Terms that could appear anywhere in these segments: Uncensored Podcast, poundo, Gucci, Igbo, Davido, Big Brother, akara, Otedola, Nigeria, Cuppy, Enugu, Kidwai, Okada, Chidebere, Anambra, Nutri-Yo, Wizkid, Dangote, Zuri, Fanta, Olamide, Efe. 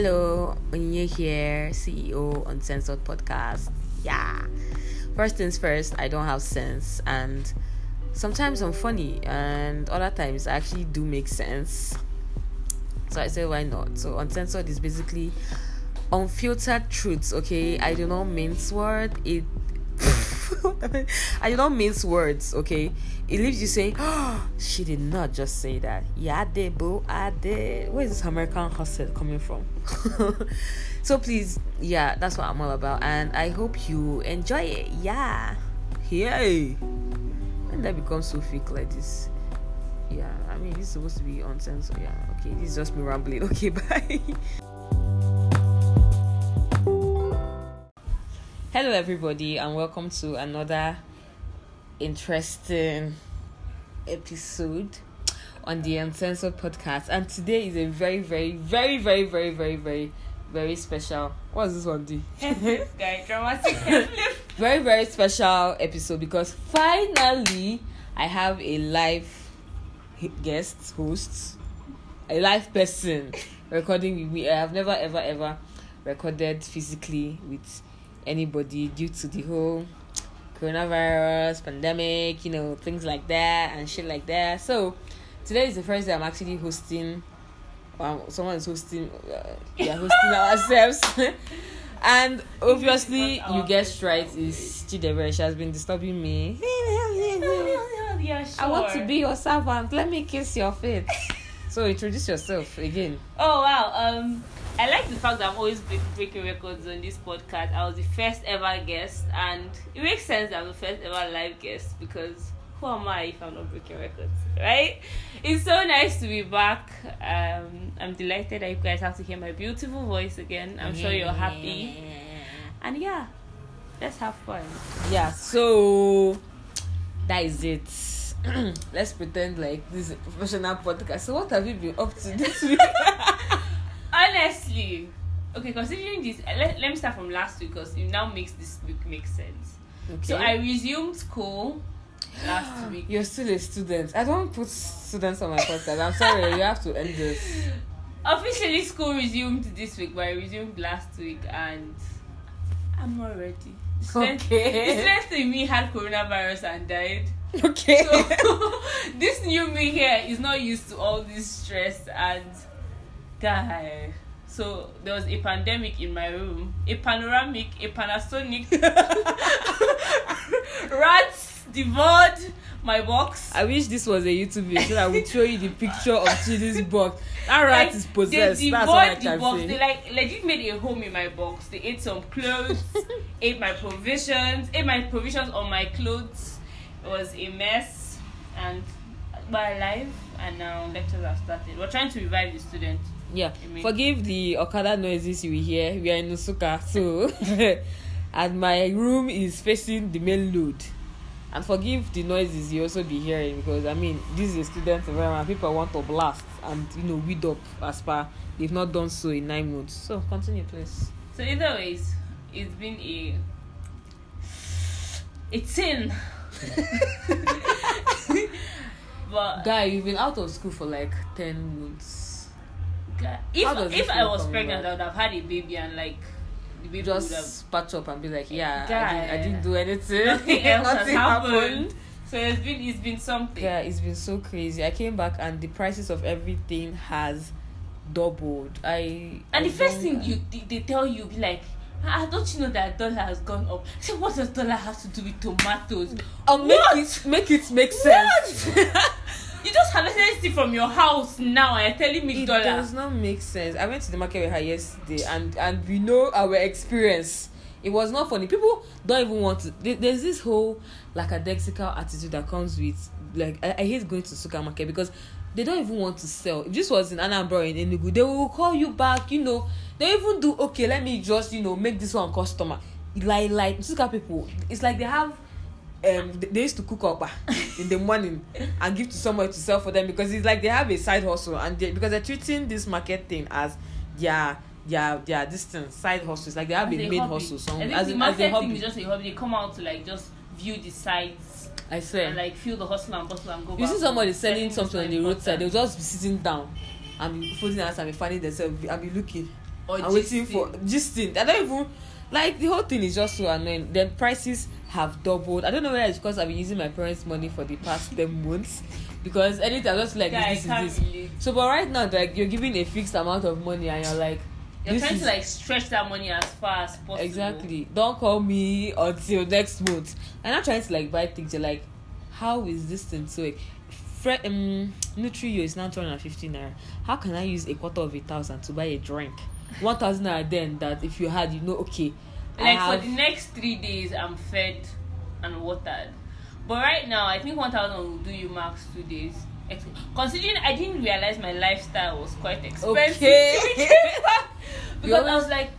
Hello, Onye here, CEO Uncensored Podcast. Yeah. First things first, I don't have sense, and sometimes I'm funny, and other times I actually do make sense. So I say, why not? So Uncensored is basically unfiltered truths. Okay, I do not mince words. I do not mince words. Okay, it leaves you saying, "Oh, she did not just say that." Yeah, de boo, I did. Where is this American hustle coming from? So please, yeah, that's what I'm all about, and I hope you enjoy it. Yeah, yay! When that becomes so fake like this, yeah. I mean, this is supposed to be nonsense. So yeah, okay. This is just me rambling. Okay, bye. Hello everybody, and welcome to another interesting episode on the Uncensored Podcast. And today is a very special. What's this one, D? This guy dramatic. Very special episode, because finally I have a live guest host, a live person recording with me. I have never ever recorded physically with anybody due to the whole coronavirus pandemic, you know, things like that and shit like that. So today is the first day I'm actually hosting. Someone is hosting. We are hosting ourselves, and obviously, you guessed right, is Chidebere. She has been disturbing me. Yeah, sure. I want to be your servant. Let me kiss your feet. So introduce yourself again. Oh wow. I like the fact that I'm always breaking records on this podcast. I was the first ever guest, and it makes sense that I'm the first ever live guest, because who am I if I'm not breaking records, right? It's so nice to be back. I'm delighted that you guys have to hear my beautiful voice again. I'm sure you're happy. And yeah, let's have fun. Yeah, so that is it. Let's pretend like this is a professional podcast. So what have you been up to this week? Honestly, okay, considering this, let me start from last week, because it now makes this week make sense. Okay. So I resumed school last week. You're still a student. I don't put students on my podcast. I'm sorry, you have to end this. Officially, school resumed this week, but I resumed last week, and I'm not ready. The student in me had coronavirus and died. Okay. So this new me here is not used to all this stress and... Guy, so there was a pandemic in my room, a Panasonic rats devoured my box. I wish this was a YouTube video so I would show you the picture of Chidi's box. That rat is possessed. They devoured the box. They legit made a home in my box. They ate some clothes, ate my provisions on my clothes. It was a mess, and we're alive, and now lectures have started. We're trying to revive the student. Yeah, forgive the Okada noises you will hear. We are in Osuka, so and my room is facing the main load. And forgive the noises you also be hearing, because I mean, this is a student environment. People want to blast and, you know, weed up as far they've not done so in 9 months. So continue, please. So either ways, it's been a sin. But guy, you've been out of school for like 10 months. If I was pregnant, I would have had a baby, and like the baby just patch up and be like, yeah, I didn't do anything. Nothing else happened. So it's been something. Yeah, it's been so crazy. I came back and the prices of everything has doubled. The first thing they tell you, be like, don't you know that dollar has gone up? I said, what does dollar have to do with tomatoes? Make it make sense. You just harvested it from your house now, and you're telling me dollar. It does not make sense. I went to the market with her yesterday, and we know our experience. It was not funny. People don't even want to. There's this whole lackadaisical attitude that comes with, like, I hate going to supermarket because they don't even want to sell. If this was in Anambra, in Enugu, they will call you back, you know. They even do, okay, let me just, you know, make this one customer. Like Suka people, it's like they have. They used to cook up in the morning and give to somebody to sell for them, because it's like they have a side hustle, and because they're treating this market thing as their distance side hustle. It's like they have a main hustle. As a market thing is just a hobby. They come out to like just view the sides. I swear. And like feel the hustle and bustle and go. You see somebody selling something on the roadside, they'll just be sitting down and be folding their hands and be finding themselves and be looking. I'm waiting for this thing. I don't even like the whole thing is just so annoying. Then prices have doubled. I don't know whether it's because I've been using my parents' money for the past 10 months. Because anything I just like this. So, but right now, like you're giving a fixed amount of money, and you're like you're trying to like stretch that money as far as possible. Exactly. Don't call me until next month. I'm not trying to like buy things. You're like, how is this thing so? Nutri-Yo is now 250 naira. How can I use $250,000 to buy a drink? 1,000 naira then that if you had, you know, okay. Like for the next 3 days, I'm fed and watered. But right now, I think 1,000 will do you max 2 days. Considering I didn't realize my lifestyle was quite expensive. Okay. Because I was like,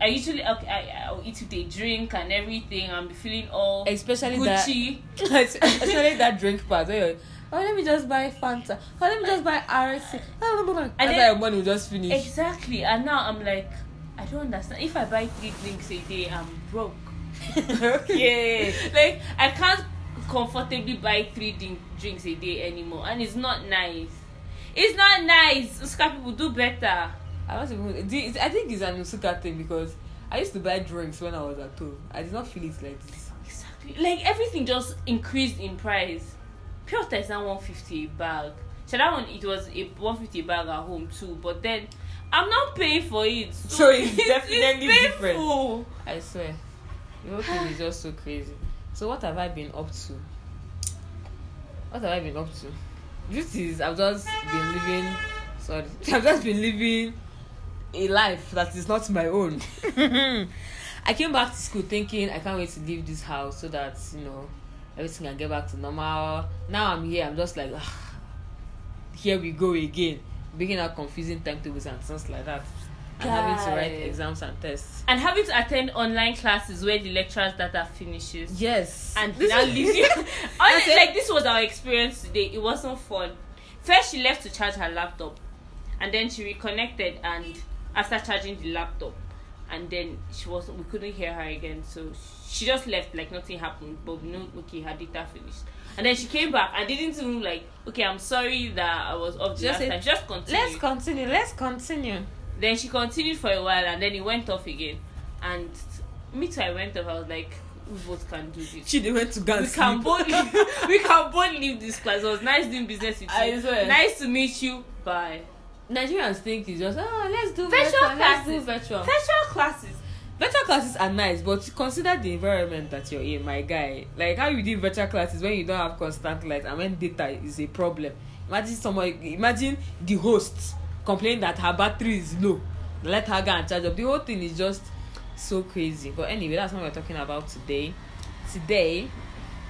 I usually I'll eat with a drink and everything. I'm feeling all especially Gucci. Especially that drink part. Oh, let me just buy Fanta. Oh, let me just buy RC. And then your money will just finish. Exactly. And now I'm like, I don't understand. If I buy 3 drinks a day, I'm broke. Okay. Like, I can't comfortably buy 3 drinks a day anymore. And it's not nice. It's not nice. Usuka people do better. I think it's an Usuka thing because I used to buy drinks when I was at home. I did not feel it like this. Exactly. Like, everything just increased in price. Pure water is now 150 a bag. So that one, it was a 150 bag at home too. But then, I'm not paying for it. So it's definitely different. I swear. The whole thing is just so crazy. So what have I been up to? This is, I've just been living a life that is not my own. I came back to school thinking, I can't wait to leave this house so that, you know, everything can get back to normal. Now I'm here, I'm just like, here we go again. Begin our confusing timetables and things like that. And having to write exams and tests. And having to attend online classes where the lecturer's data finishes. Yes. And this now leaves you. Honestly, like, this was our experience today. It wasn't fun. First, she left to charge her laptop. And then she reconnected and after charging the laptop. And then we couldn't hear her again, so she just left like nothing happened. But we know, okay, her data finished. And then she came back and didn't even like, okay, I'm sorry that I was off the last time. Just continue. Let's continue. Then she continued for a while and then it went off again. And me too, I went off. I was like, we both can do this. She went to Ghana. We can both leave this class. It was nice doing business with you. Nice to meet you. Bye. Nigerians think it's just, let's do virtual classes. Virtual classes are nice, but consider the environment that you're in, my guy. Like, how you do virtual classes when you don't have constant light and when data is a problem. Imagine the host complaining that her battery is low. Let her go and charge up. The whole thing is just so crazy. But anyway, that's what we're talking about today. Today,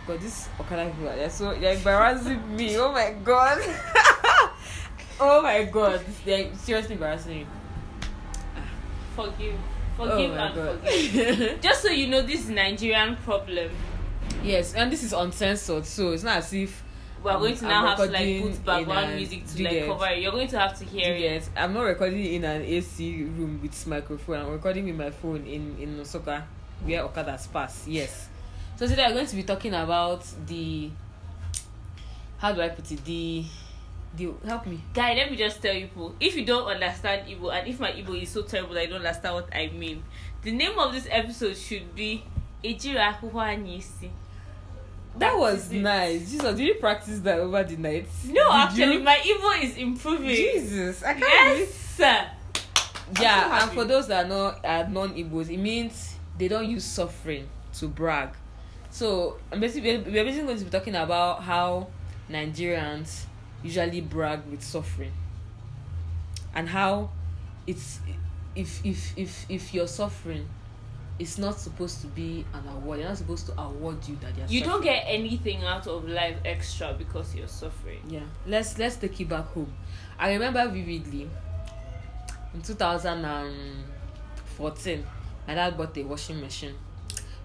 because this Okada people, they're embarrassing me. Oh my god. Oh my god, they're seriously embarrassing me. Forgive. Just so you know, this is Nigerian problem. Yes, and this is uncensored, so it's not as if we're going to now have to like put background music to like cover it. You're going to have to hear it. Yes, I'm not recording in an AC room with microphone. I'm recording with my phone in Osaka, where Okada's pass. Yes. So today I'm going to be talking about the, how do I put it, help me, guy. Let me just tell you, if you don't understand Igbo, and if my Igbo is so terrible that I don't understand what I mean, the name of this episode should be Ejira Huanyisi. That was nice. Jesus, did you practice that over the night? No, actually, my Igbo is improving. Jesus, I can't. Yes, yeah. And for those that are non-Igbos, it means they don't use suffering to brag. So, we're basically going to be talking about how Nigerians usually brag with suffering, and how it's if you're suffering, it's not supposed to be an award. They're not supposed to award you that you're suffering. You don't get anything out of life extra because you're suffering. Yeah, let's take it back home. I remember vividly in 2014, my dad bought a washing machine.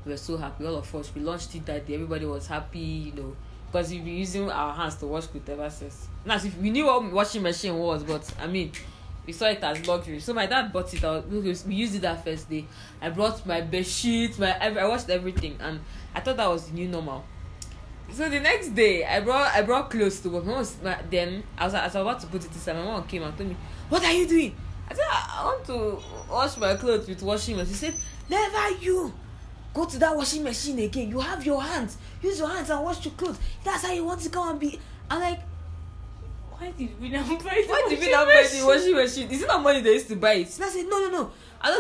We were so happy, all of us. We launched it that day. Everybody was happy, you know. Because we've been using our hands to wash clothes ever since. Now, if we knew what washing machine was, but I mean, we saw it as luxury. So my dad bought it out. We used it that first day. I brought my bed sheets, I washed everything, and I thought that was the new normal. So the next day, I brought clothes to work. Then, as I was about to put it inside, my mom came and told me, "What are you doing? I said, I want to wash my clothes with washing machine. He said, never you go to that washing machine again. You have your hands. Use your hands and wash your clothes. That's how you want to come and be. I'm like, why did we not buy the washing machine? Is it not money they used to buy it? And I said, no.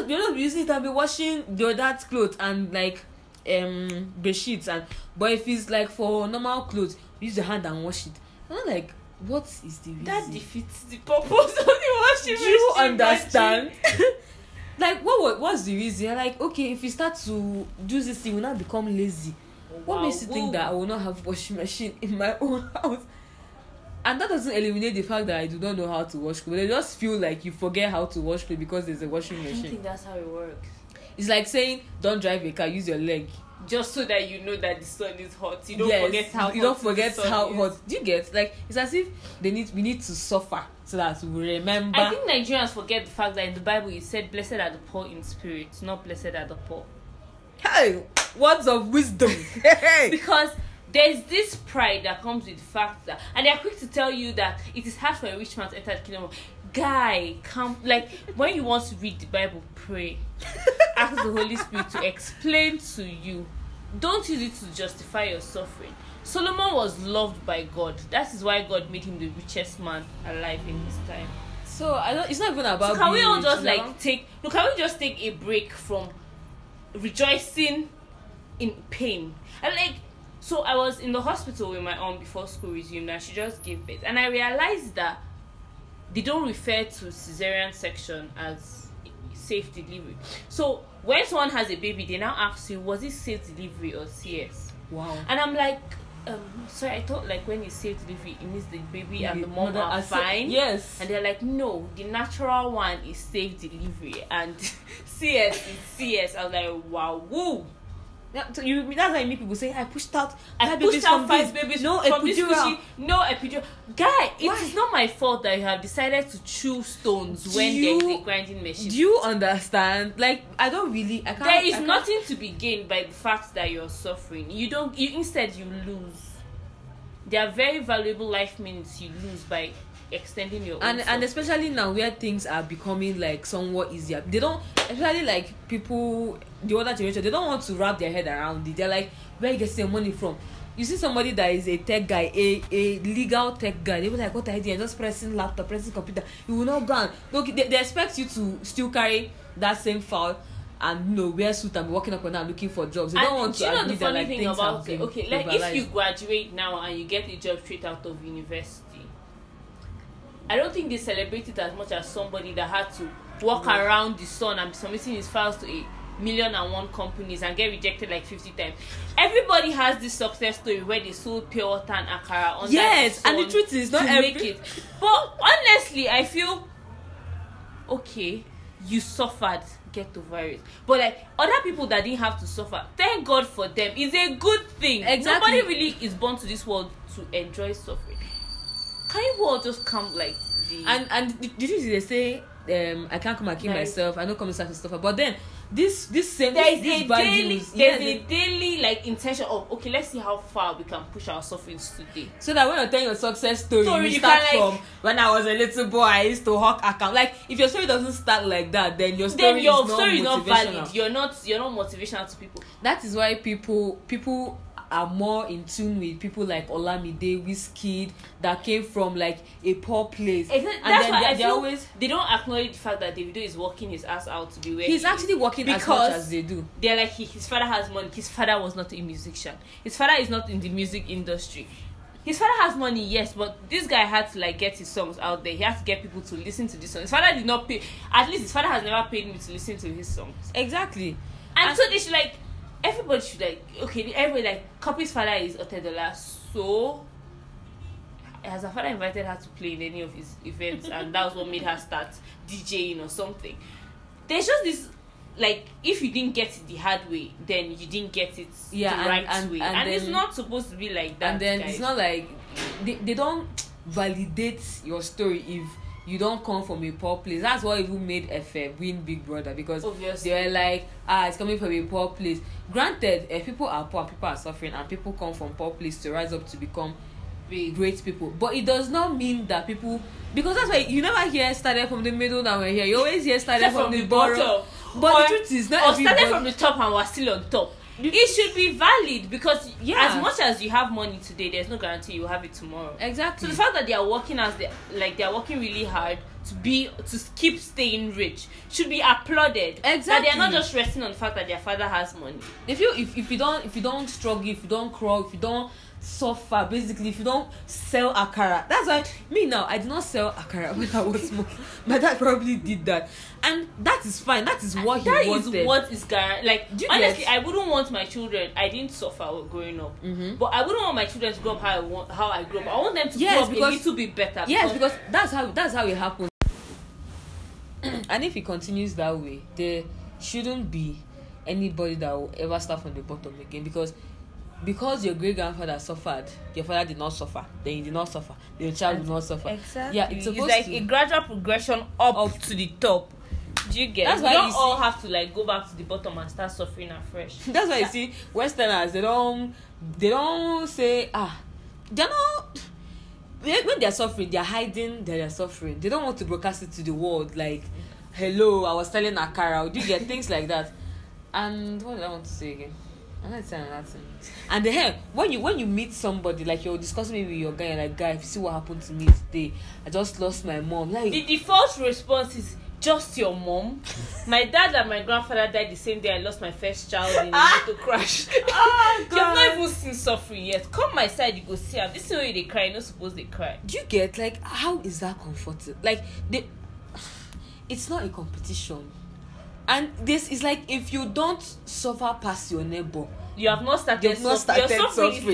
You're not using it. I'll be washing your dad's clothes and like bedsheets. But if it's like for normal clothes, use your hand and wash it. And I'm like, what is the reason? That defeats the purpose of the washing machine. Do you understand? Like, what's the reason? I'm like, okay, if you start to do this thing, you will not become lazy. Oh, what makes you think that I will not have washing machine in my own house? And that doesn't eliminate the fact that I do not know how to wash clothes. I just feel like you forget how to wash clothes because there's a washing machine. I don't think that's how it works. It's like saying, don't drive a car, use your leg. Just so that you know that the sun is hot. You don't forget how hot. You don't forget how hot. Do you get? Like, it's as if we need to suffer so that we remember. I think Nigerians forget the fact that in the Bible it said, blessed are the poor in spirit, not blessed are the poor. Hey! Words of wisdom. Because there's this pride that comes with the fact that, and they're quick to tell you that it is hard for a rich man to enter the kingdom. Guy, come, like, when you want to read the Bible, pray. Ask the Holy Spirit to explain to you. Don't use it to justify your suffering. Solomon was loved by God. That is why God made him the richest man alive in his time. So it's not even about. So can we all just can we just take a break from rejoicing in pain? And like. So I was in the hospital with my aunt before school resumed and she just gave birth. And I realized that they don't refer to cesarean section as safe delivery. So when someone has a baby, they now ask you, was it safe delivery or CS? Wow. And I'm like, sorry, I thought like when it's safe delivery, it means the baby and the mother are fine. Yes. And they're like, no, the natural one is safe delivery and CS is CS. I was like, wow, woo. So that's why many people say I pushed out. I pushed out 5 babies. No epidural. No epidural. Guy, it's not my fault that you have decided to chew stones when there's a grinding machine. Do you understand? Like I can't. There is nothing to be gained by the fact that you're suffering. Instead you lose. There are very valuable life minutes you lose by extending your own and especially now where things are becoming like somewhat easier. They don't, especially like people the older generation, they don't want to wrap their head around it. They're like, where you get your money from? You see somebody that is a tech guy, a legal tech guy, they were like, what are you doing? Just pressing laptop, pressing computer. You will not go and look. They expect you to still carry that same file and wear suit and be walking up and down looking for jobs. They don't want to. You know the funny thing about it? Okay, like if you graduate now and you get a job straight out of university. I don't think they celebrate it as much as somebody that had to walk around the sun and submitting his files to 1,000,001 companies and get rejected like 50 times. Everybody has this success story where they sold pure water and akara on the sun. And the truth is not everybody. But honestly, I feel okay. You suffered, get over it. But like other people that didn't have to suffer, thank God for them. It's a good thing. Exactly. Nobody really is born to this world to enjoy suffering. Can you all just come like the and did you say I can't come and kill myself? I don't come inside to suffer. But then there's a daily like intention of okay, let's see how far we can push our sufferings today. So that when you're telling your success story, you start from when I was a little boy, I used to hawk account. Like if your story doesn't start like that, then your story is not valid. You're not motivational to people. That is why people are more in tune with people like Olamide, Wizkid that came from like a poor place. They don't acknowledge the fact that Davido is working his ass out to be where he's actually working as much as they do. They're like his father has money. His father was not a musician. His father is not in the music industry. His father has money, yes, but this guy had to like get his songs out there. He had to get people to listen to this song. His father did not pay. At least his father has never paid me to listen to his songs. Exactly. And so they should like. Everybody should like okay. Everybody like Cuppy's father is Otedola, so has her father invited her to play in any of his events, and that's what made her start DJing or something. There's just this like if you didn't get it the hard way, then you didn't get it the right way, and then, it's not supposed to be like that. And then guys. It's not like they don't validate your story if you don't come from a poor place. That's what even made Efe win Big Brother because obviously. They were like, it's coming from a poor place. Granted, people are poor, people are suffering, and people come from poor place to rise up to become be great people, but it does not mean that people, because that's why you never hear started from the middle and we're here. You always hear started from the bottom. But the truth is, not everybody started from the top and we're still on top. It should be valid, because as much as you have money today, there's no guarantee you will have it tomorrow. Exactly. So the fact that they are working they are working really hard to keep staying rich should be applauded. Exactly. That they are not just resting on the fact that their father has money. If you don't struggle, if you don't crawl, if you don't suffer, basically, if you don't sell akara. That's why me now, I did not sell akara when I was small. My dad probably did that, and that is fine. That is what he wanted. That is what is guaranteed. Honestly, I wouldn't want my children. I didn't suffer growing up, but I wouldn't want my children to grow up how I grew up. I want them to grow up a little bit better. Yes, because that's how it happens. And if it continues that way, there shouldn't be anybody that will ever start from the bottom again, because your great grandfather suffered, your father did not suffer, then you did not suffer, your child did not suffer. Exactly. Yeah, it's supposed to be a gradual progression up to the top. Do you get? That's why you all have to go back to the bottom and start suffering afresh. That's why you see Westerners, they don't say they're not. When they're suffering, they're hiding their suffering. They don't want to broadcast it to the world. Like, hello, I was telling Akara. Do you get? Things like that. And what did I want to say again? I'm not saying that thing. And then when you meet somebody, you're discussing maybe with your guy, guy, see what happened to me today. I just lost my mom. The default response is just your mom. My dad and my grandfather died the same day I lost my first child in a motor crash. Oh, God. You've not even seen suffering yet. Come my side, you go see her. This is the way they cry. You're not supposed to cry. Do you get how is that comforting? It's not a competition. And this is if you don't suffer past your neighbor, you have not started. Your suffering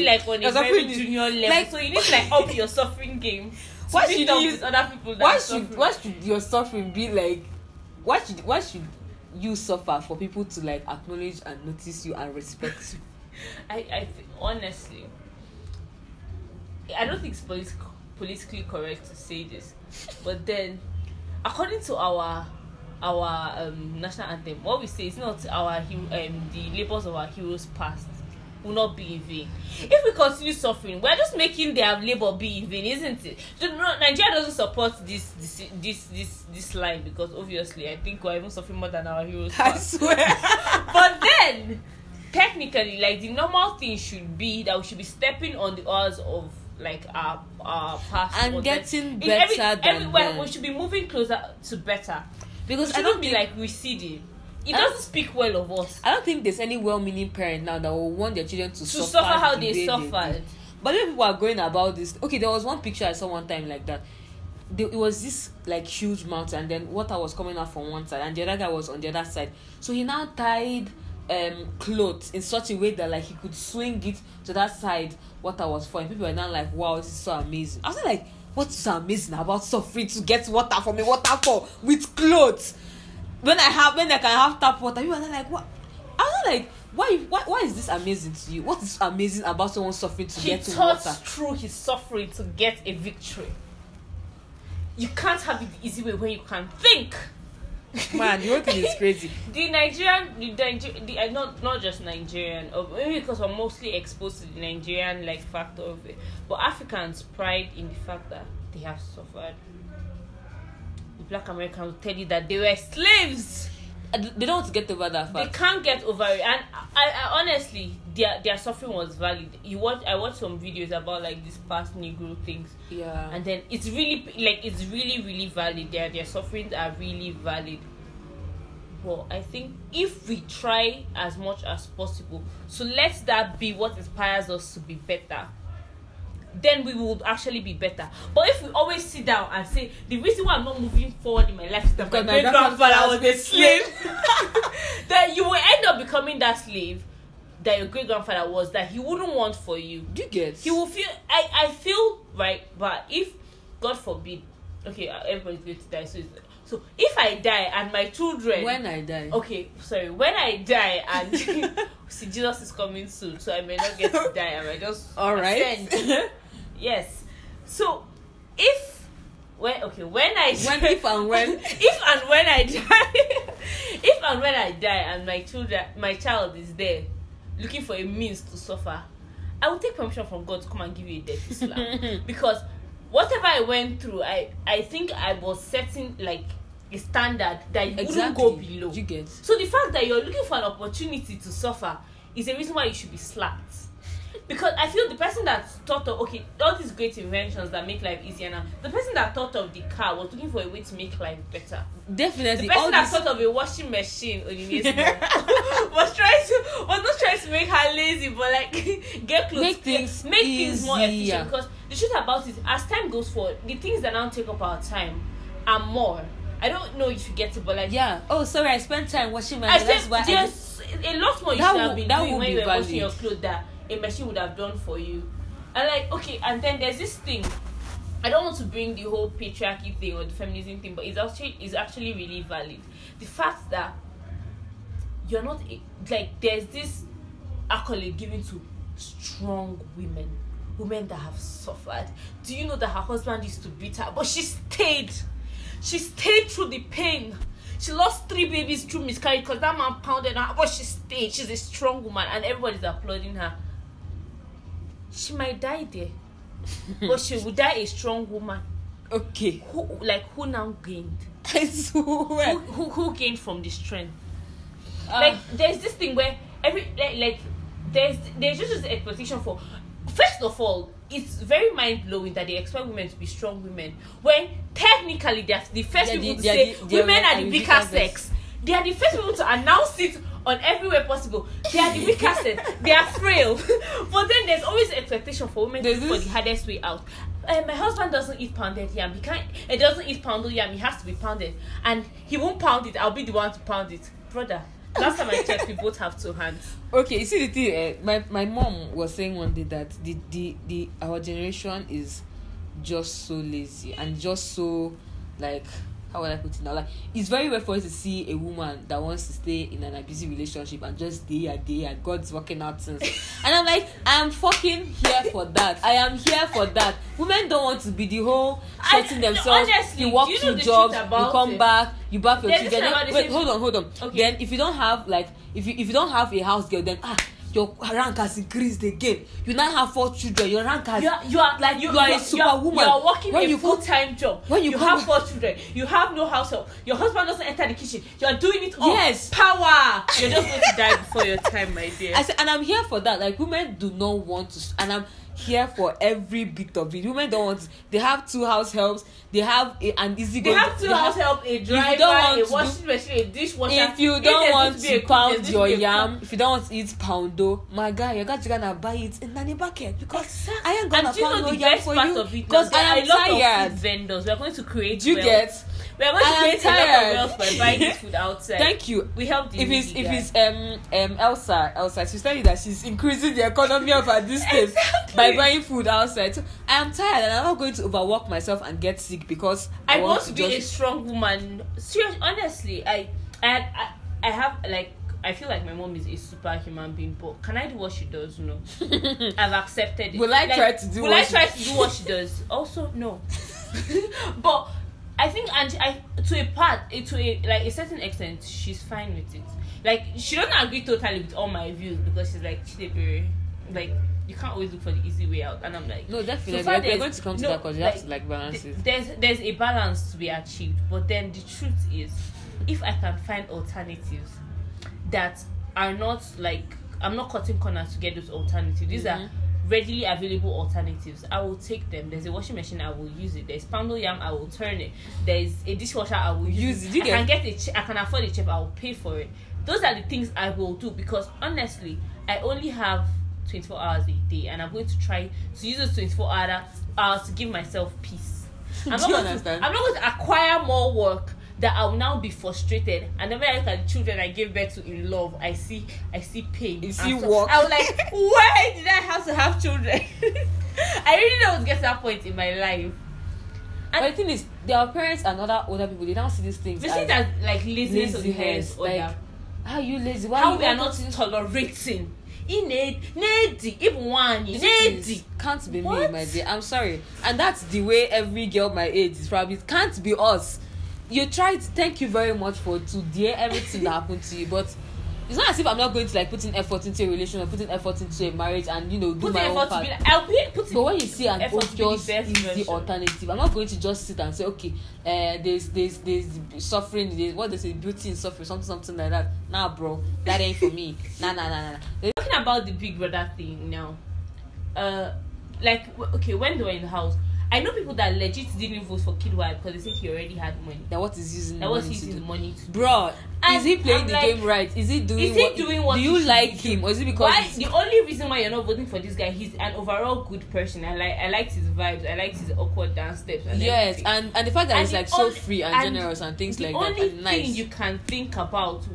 is on a very junior level, so you need to up your suffering game. Why should you use other people? Why should your suffering be like? Why should you suffer for people to acknowledge and notice you and respect you? I honestly, I don't think it's politically correct to say this, but then according to our national anthem, what we say is not the labors of our heroes past will not be in vain. If we continue suffering, we're just making their labor be in vain, isn't it? Nigeria doesn't support this line, because obviously I think we're even suffering more than our heroes past. I swear. But then technically, the normal thing should be that we should be stepping on the oars of our past and getting better everywhere. We should be moving closer to better. Because I don't be receding. It doesn't speak well of us. I don't think there's any well-meaning parent now that will want their children to suffer how they suffered. But when people are going about this, there was one picture I saw one time like that. It was this huge mountain, and then water was coming out from one side, and the other guy was on the other side. So he now tied clothes in such a way that he could swing it to that side water was falling. People were now wow, this is so amazing. I was like, what's amazing about suffering to get water from a waterfall with clothes? When I can have tap water, you are not like what? I'm not like why is this amazing to you? What is amazing about someone suffering to get water? He thought through his suffering to get a victory. You can't have it the easy way when you can't think. Man, the whole thing is crazy. Not just Nigerian, maybe because we're mostly exposed to the Nigerian factor of it, but Africans pride in the fact that they have suffered. The Black Americans will tell you that they were slaves. They don't get over that fact. They can't get over it, and I honestly, their suffering was valid. I watched some videos about these past Negro things. Yeah. And then it's really it's really really valid. Their sufferings are really valid. But I think if we try as much as possible to let that be what inspires us to be better, then we would actually be better. But if we always sit down and say the reason why I'm not moving forward in my life is that because my grandfather was a slave, then you will end up becoming that slave that your great grandfather was, that he wouldn't want for you. Do you get? He will feel. I feel right, but if God forbid, everybody's going to die. So if I die and my children, when I die and see, Jesus is coming soon, so I may not get to die. I might just all right. Yes. So if and when I die and my child is there, looking for a means to suffer, I would take permission from God to come and give you a dirty slap. Because whatever I went through, I think I was setting like a standard that you wouldn't go below. You get. So the fact that you're looking for an opportunity to suffer is the reason why you should be slapped. Because I feel the person that thought of, okay, all these great inventions that make life easier now, the person that thought of the car was looking for a way to make life better. Definitely. The person that thought of a washing machine was not trying to make her lazy, but like get close, make things more efficient. Because the truth about it, as time goes forward, the things that now take up our time are more. I don't know if you get it, but like I spent time washing my clothes. That's why there's a lot more you should have been doing when you were washing your clothes that a machine would have done for you. And like, okay, and then there's this thing. I don't want to bring the whole patriarchy thing or the feminism thing, but it's actually really valid. The fact that you're not like, there's this accolade given to strong women that have suffered. Do you know that her husband used to beat her, but she stayed through the pain? She lost 3 babies through miscarriage because that man pounded her, but she stayed. She's a strong woman and everybody's applauding her. She might die there, but she will die a strong woman. Okay. Who now gained? I swear. Who gained from this trend? There's this thing where there's just this expectation for. First of all, it's very mind blowing that they expect women to be strong women when technically they're the first people to say women are the weaker sex. They are the first people to announce it on every way possible. They are the weaker sex. They are frail. But then there's always expectation for women to go the hardest way out. My husband doesn't eat pounded yam. He doesn't eat pounded yam. He has to be pounded, and he won't pound it. I'll be the one to pound it, brother. Last time I checked, we both have 2 hands. Okay, you see the thing. My mom was saying one day that the our generation is just so lazy and just so, like, how would I put it now? Like, it's very rare for us to see a woman that wants to stay in an abusive relationship and just day and God's working out things. And I'm like, I'm fucking here for that. I am here for that. Women don't want to be the whole shutting themselves. Honestly, you work 2 jobs, you come back, you bath your children. Wait, hold on. Okay. Then if you don't have if you don't have a house girl, then your rank has increased again. You now have 4 children. Your rank has... You are a superwoman. You are working a full-time job. When you have 4 children. You have no household. Your husband doesn't enter the kitchen. You are doing it all. Yes. Power. You're just going to die before your time, my dear. I said, and I'm here for that. Like, women do not want to... And I'm here for every bit of it. Women don't want to... They have 2 house helps. They have an easy... They have 2 house help, a driver, a washing machine, a dishwasher. If you don't want to pound your yam, if you don't want to eat poundo, my guy, you're gonna buy it in the bucket because I ain't gonna pound no yam for you. Because I am tired. Vendors, we are going to create. You get. We are going to create a lot of wealth by buying this food outside. Thank you. We help the If it's Elsa, she's telling you that she's increasing the economy of her distance by buying food outside. So I am tired and I'm not going to overwork myself and get sick because I want to be a strong woman. Seriously, honestly, I have like. I feel like my mom is a superhuman being, but can I do what she does? No, I've accepted it. Will I try to do what she does? Also, no. But I think, and to a certain extent, she's fine with it. Like, she doesn't agree totally with all my views because she's like, Chidebere, like, you can't always look for the easy way out. And I'm like, no, definitely. So we're going to come to that because you have to like balance it. There's a balance to be achieved, but then the truth is, if I can find alternatives that are not like, I'm not cutting corners to get those alternatives. These are readily available alternatives. I will take them. There's a washing machine, I will use it. There's pounded yam, I will turn it. There's a dishwasher, I will use it. I can afford it cheap, I will pay for it. Those are the things I will do because honestly, I only have 24 hours a day and I'm going to try to use those 24 hours to give myself peace. I'm not going to acquire more work that I will now be frustrated, and then when I look at the children I gave birth to in love, I see pain. You see work. I was like, why did I have to have children? I really don't get to that point in my life. And but the thing is, their parents and other older people, they don't see these things. They see that like laziness of the parents. Like, how are you lazy? Why how we are not tolerating? Can't be me, my dear. I'm sorry, and that's the way every girl my age is probably. It can't be us. You tried. Thank you very much for today. Everything that happened to you, but It's not as if I'm not going to like put in effort into a relation or put in effort into a marriage and you know do put my own part. But when you see an obvious easy alternative, I'm not going to just sit and say okay, there's suffering, there's what they say beauty in suffering, something like that. Nah, bro, that ain't for me. Nah. Talking about the Big Brother thing now, like okay, when they were in the house, I know people that legit didn't vote for Kidwai because they think he already had money. That what is using? That was using money to do. Bro, and is he playing the game right? Is he doing what? Do you like him, or is it because the only reason why you're not voting for this guy? He's an overall good person. I liked his vibes. I liked his awkward dance steps. Yes, and the fact that he's like so free and generous and things like that. The only thing you can think about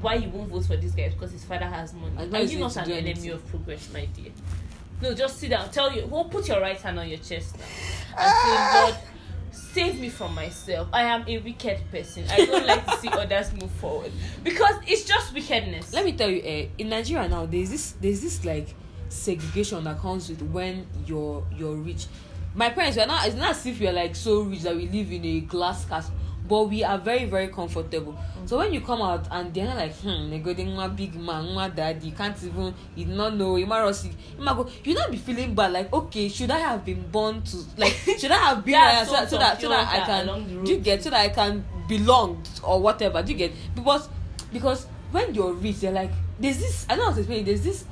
why you won't vote for this guy is because his father has money. Are you not an enemy of progress, my dear? No, just sit down. Put your right hand on your chest now and say, Lord, save me from myself. I am a wicked person. I don't like to see others move forward because it's just wickedness. Let me tell you, in Nigeria now, there's this like segregation that comes with when you're rich. My parents were not. It's not as if we're like so rich that we live in a glass castle, but we are very, very comfortable. Mm-hmm. So when you come out and they're like, they go, my big man, my daddy, can't even, you don't know, you not be feeling bad, like, okay, should I have been born to, like, should I have been so that I can belong or whatever, do you get? Because when you're rich, they're like, there's this, I don't know how to explain it, there's this,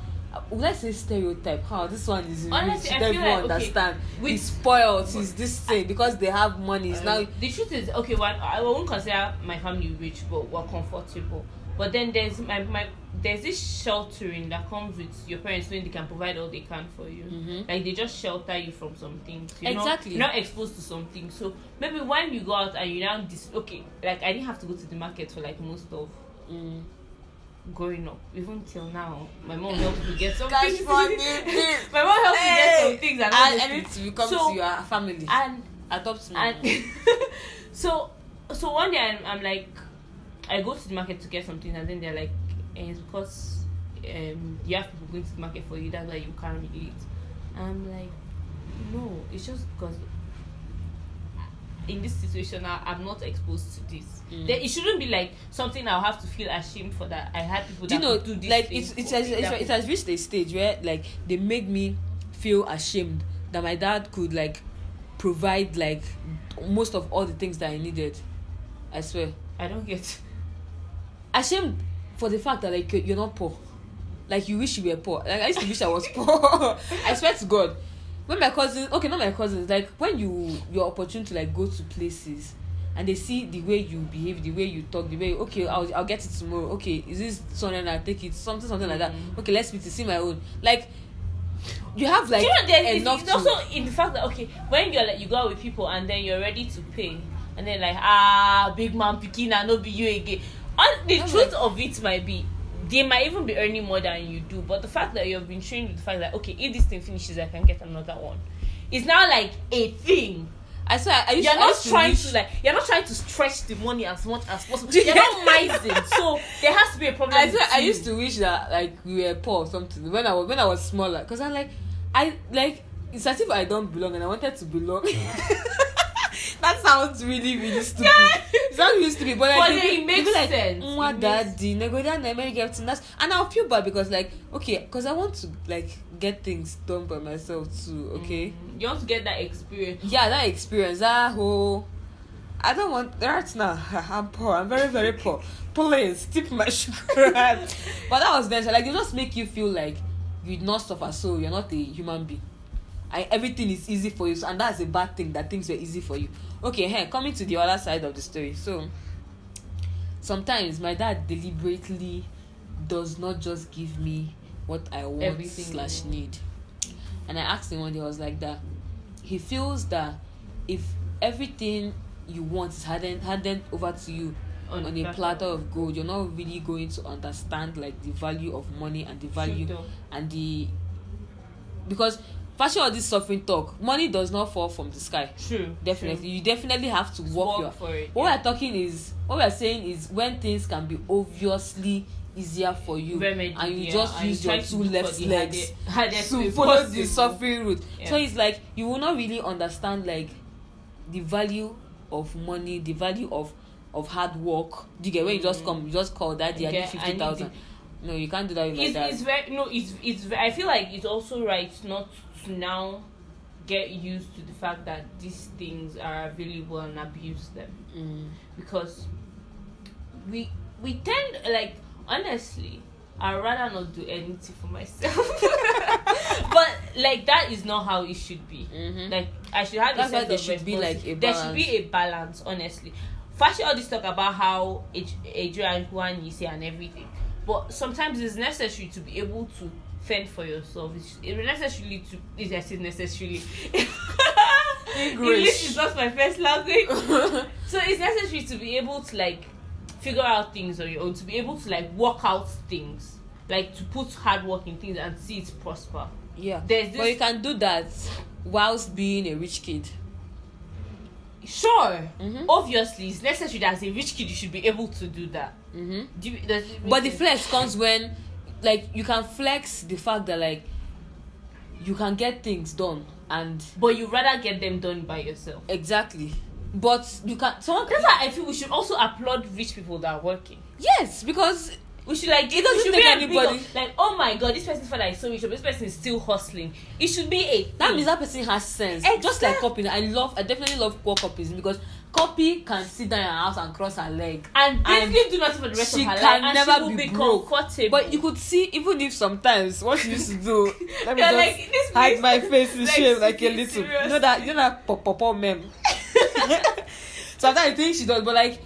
let's say stereotype. How this one is rich, everyone understand. He's spoiled. He's this thing because they have money. Now the truth is, okay. Well, I won't consider my family rich, but we're comfortable. But then there's there's this sheltering that comes with your parents when they can provide all they can for you. Mm-hmm. Like they just shelter you from some things. You're not exposed to something. So maybe when you go out and you now like I didn't have to go to the market for like most of. Growing up, even till now, my mom helped me get some things. And it will come to your family and adopt me. And so one day I'm like, I go to the market to get something, and then they're like, it's because you have people going to the market for you, that's why you can't eat. And I'm like, no, it's just because in this situation I'm not exposed to this. Then it shouldn't be like something I'll have to feel ashamed for, that I had people that do this. Like it has reached a stage where like they made me feel ashamed that my dad could like provide like most of all the things that I needed. I swear I don't get ashamed for the fact that like you're not poor, like you wish you were poor. Like I used to wish I was poor. I swear to God. When my cousins, like when your opportunity to like go to places and they see the way you behave, the way you talk, the way, okay, I'll get it tomorrow. Okay, is this something I take it? Something like that. Okay, let's meet to see my own. Like, you have like enough. It's also in the fact that, okay, when you're like, you go out with people and then you're ready to pay and then like, big man picking and no be you again. And the truth of it might be, they might even be earning more than you do, but the fact that you've been trained with the fact that, okay, if this thing finishes, I can get another one. It's now like a thing. I swear, you're not trying to stretch the money as much as possible. You're not mising, so there has to be a problem. I swear, I used to wish that like we were poor or something when I was smaller, because I'm like, it's as if I don't belong and I wanted to belong. That sounds really, really stupid. It sounds really stupid, but like, it makes sense. Like, daddy, and I'll feel bad because, like, okay, because I want to like get things done by myself too. Okay, you want to get that experience. Yeah, that experience. That whole. I don't want right now. I'm poor. I'm very, very poor. Please tip my sugar. But that was nice. Like, they just make you feel like you not suffer, so you're not a human being. Everything is easy for you, and that's a bad thing, that things were easy for you. Okay, here, coming to the other side of the story. So sometimes my dad deliberately does not just give me what I want /need. And I asked him one day, I was like, that he feels that if everything you want is handed over to you on a platter of gold, you're not really going to understand like the value of money and the value because fashion all this suffering talk, money does not fall from the sky. True. Definitely. You definitely have to work for it. What we're saying is when things can be obviously easier for you, and you just use your two left legs to follow the suffering route. Yeah. So it's like you will not really understand like the value of money, the value of of hard work. Do you get when you just come, you just call that day, I need 50,000. No, you can't do that with my dad. It's I feel like it's also right not to now get used to the fact that these things are available and abuse them, because we tend, like, honestly, I'd rather not do anything for myself. But like that is not how it should be. Like I should have. That's why there should be like a balance. There should be a balance, honestly. Fashion all this talk about how Adrian Juan Yise and everything, but sometimes it's necessary to be able to fend for yourself. It's necessarily English is not my first language, so it's necessary to be able to like figure out things on your own, to be able to like work out things, like to put hard work in things and see it prosper. Yeah, there's this, but you can do that whilst being a rich kid. Sure, obviously it's necessary that as a rich kid you should be able to do that. But the flex comes when, like, you can flex the fact that like you can get things done, but you rather get them done by yourself. Exactly. But you can. That's why I feel we should also applaud rich people that are working. Yes, because we should like. It doesn't take anybody. Like, oh my God, this person's father is so rich, but this person is still hustling. It should be a thing. That means that person has sense. Exactly. Just like Cuppy. I definitely love poor Cuppy, because Cuppy can sit down in her house and cross her leg and basically do nothing for the rest of her life. She can never be broke. Comfortable. But you could see, even if sometimes what she used to do, let me just like, hide my face in shame like a little. Serious. You know that pop meme. Sometimes I think she does, but like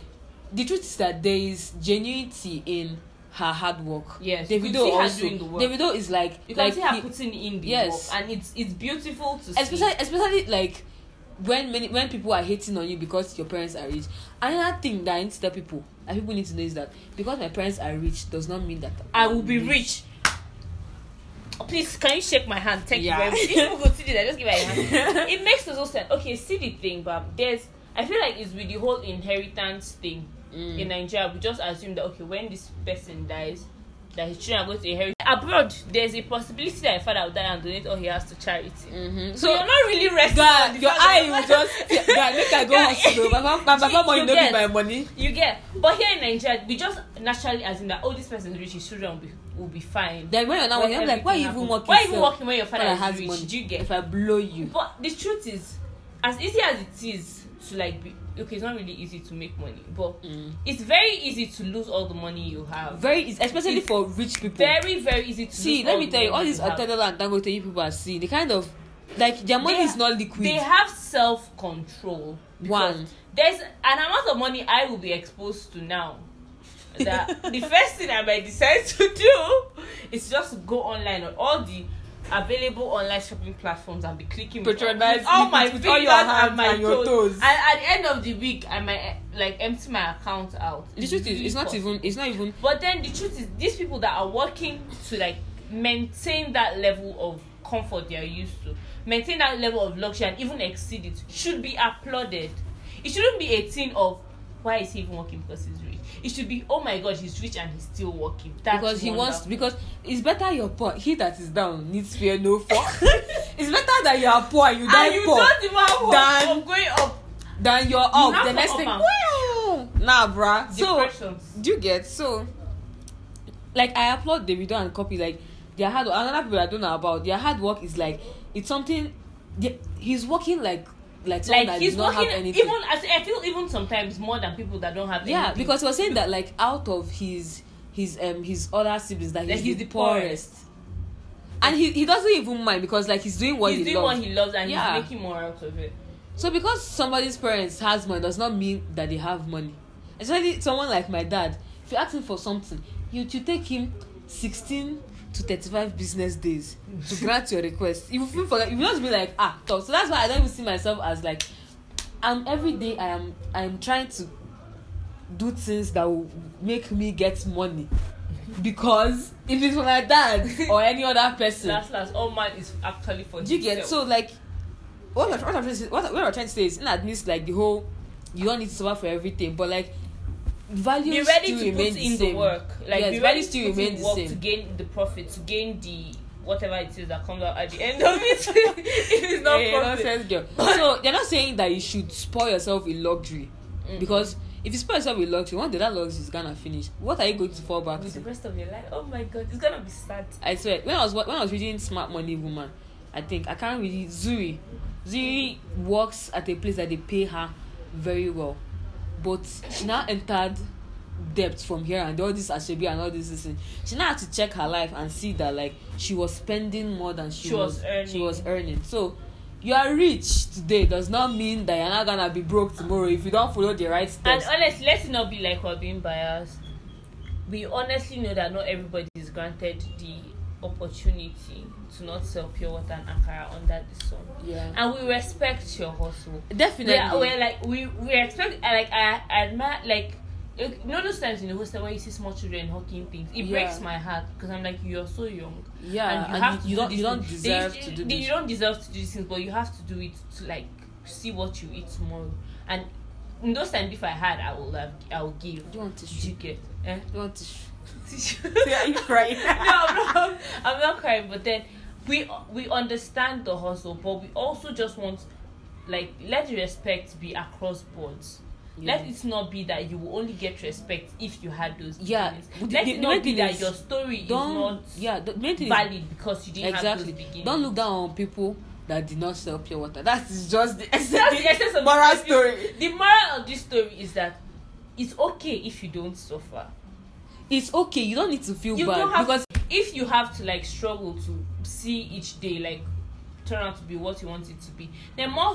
the truth is that there is genuinity in her hard work. Yes, Davido also. Davido is like you can see her putting in the work, and it's beautiful to see. Especially like when people are hating on you because your parents are rich. Another thing that I need to tell people, and people need to know, is that because my parents are rich does not mean that I will be rich. Please, can you shake my hand? Thank you very much. If people go see this, I just give her a hand. It makes total sense. Okay, see the thing, but I feel like it's with the whole inheritance thing in Nigeria. We just assume that, okay, when this person dies, that his children are going to inherit. Abroad, there's a possibility that a father will die and donate all he has to charity. So you're not really resting. God, your eye will just... God, make I go hospital. Papa, money, don't give my money. You get. But here in Nigeria, we just naturally assume that, oh, this person is rich, his children will be fine. Then when you're not working, I'm like, why even working when your father has rich? Money. Do you get? If I blow you. But the truth is, as easy as it is to like be... Okay, it's not really easy to make money, but it's very easy to lose all the money you have. Very easy, especially for rich people. Very, very easy to lose. See, let me tell you, all these Atadala and Dangote people are seeing, the kind of, like, their money is not liquid. They have self-control. One. There's an amount of money I will be exposed to now. That the first thing I might decide to do is just go online on all the available online shopping platforms and be clicking with all my fingers and my toes. And at the end of the week, I might like empty my account out. The truth is, it's not even. But then the truth is, these people that are working to like maintain that level of comfort they are used to, maintain that level of luxury and even exceed it, should be applauded. It shouldn't be a thing of why is he even working because he's rich. It should be, oh my God, he's rich and he's still working. That's because he wants. Because it's better you're poor. He that is down needs fear no fall. It's better that you are poor and you die and poor, you don't even than going up. Than you're up. You the next thing, nah, bruh. So do you get? So like I applaud Davido and Cuppy. Like their hard work. Another people I don't know about their hard work is like it's something. He's working like he's not working, have anything. Even as I feel, even sometimes more than people that don't have anything. Because he was saying that like out of his other siblings that he's the poorest. And he doesn't even mind because like he's doing what he loves and he's making more out of it. So because somebody's parents has money does not mean that they have money. Especially someone like my dad, if you ask him for something, you take him 16 to 35 business days to grant your request. You feel for that. You just be like tough. So that's why I don't even see myself as like every day I am trying to do things that will make me get money, because if it's for my dad or any other person, last all mine is actually for you get. So like what I'm trying to say is, in at least like the whole you don't need to suffer for everything, but like values be ready to put in the work. Like be ready to put in work to gain the profit, to gain the whatever it is that comes out at the end of it. It is not profit. No sense, girl. So they're not saying that you should spoil yourself in luxury, because If you spoil yourself with luxury, one day that luxury is gonna finish. What are you going to fall back with to? The rest of your life? Oh my God, it's gonna be sad. I swear. When I was reading Smart Money Woman, I think I can't really Zuri works at a place that they pay her very well, but she now entered debt from here and all this ashebi and all this thing. She now had to check her life and see that like she was spending more than she was earning. So you are rich today does not mean that you're not gonna be broke tomorrow if you don't follow the right steps. And honestly, let's not be like we're being biased. We honestly know that not everybody is granted the opportunity to not sell pure water and akara under the sun. Yeah. And we respect your hustle. Definitely. We respect, like I admire, like, you know those times in the hostel where you see small children hawking things, it breaks my heart because I'm like, you're so young. Yeah, and you don't deserve to do this. You don't deserve to do these things, but you have to do it to like see what you eat tomorrow. And in those times, if I had, I will give. Do you want tissue? Do you get? Eh? Do you want tissue? Are you crying? No, I'm not crying. But then we understand the hustle, but we also just want like let the respect be across boards. Yeah. Let it not be that you will only get respect if you had those beginnings. Let it not be that your story is not valid because you didn't have those beginnings. Don't look down on people that did not sell pure water. That is just the essence of moral story. The moral of this story is that it's okay if you don't suffer. It's okay. You don't need to feel bad because if you have to like struggle to see each day like turn out to be what you want it to be, then more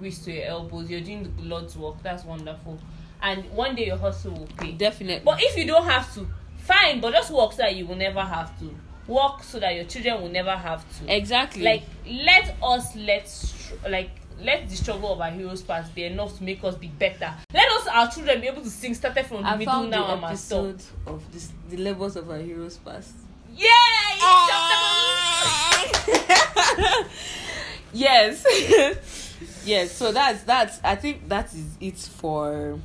grease to your elbows. You're doing the Lord's work. That's wonderful, and one day your hustle will pay, definitely. But if you don't have to, fine, but just work so that you will never have to work, so that your children will never have to. Exactly. Like let the struggle of our heroes past be enough to make us be better. Let us, our children, be able to sing started from the middle now and must stop. Of this, the levels of our heroes past. Yeah. Yes. Yes. So that's. I think that is it for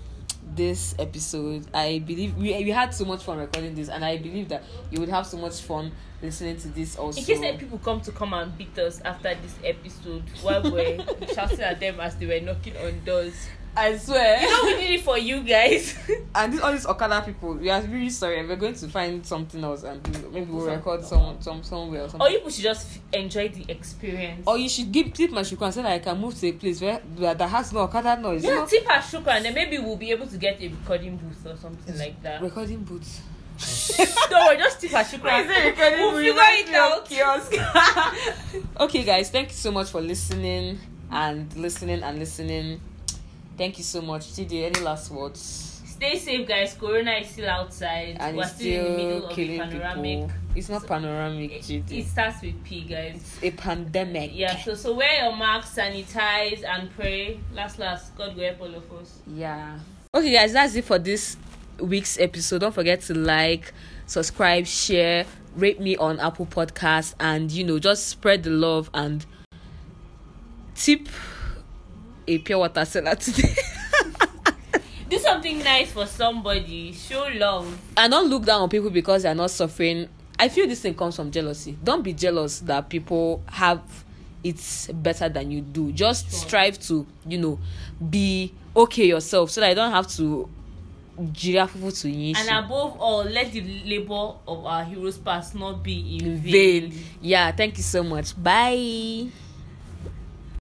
this episode. I believe we had so much fun recording this, and I believe that you would have so much fun listening to this also. In case that people come and beat us after this episode, while we're shouting at them as they were knocking on doors. I swear. You know we did it for you guys. And all these Okada people, we are really sorry. And we're going to find something else and maybe we'll record some somewhere or something. Or you should just enjoy the experience. Or you should tip Mashuka and say that I can move to a place where that has no Okada noise. Yeah, tip Mashuka and then maybe we'll be able to get a recording booth or something like that. Recording booth. No, we're just tip Mashuka. We'll figure it out. Kiosk. Okay, guys, thank you so much for listening. Thank you so much. Chidi, any last words? Stay safe, guys. Corona is still outside. And we're still in the middle of a panoramic. People. It's not panoramic, Chidi. It starts with P, guys. It's a pandemic. Yeah, so wear your mask, sanitize, and pray. Last, God will help all of us. Yeah. Okay, guys, that's it for this week's episode. Don't forget to like, subscribe, share, rate me on Apple Podcasts, and, just spread the love and tip a pure water seller today. Do something nice for somebody. Show love. And don't look down on people because they're not suffering. I feel this thing comes from jealousy. Don't be jealous that people have it's better than you do. Just strive to, be okay yourself so that you don't have to jirafufu to you. And above all, let the labor of our heroes past not be in vain. Yeah, thank you so much. Bye.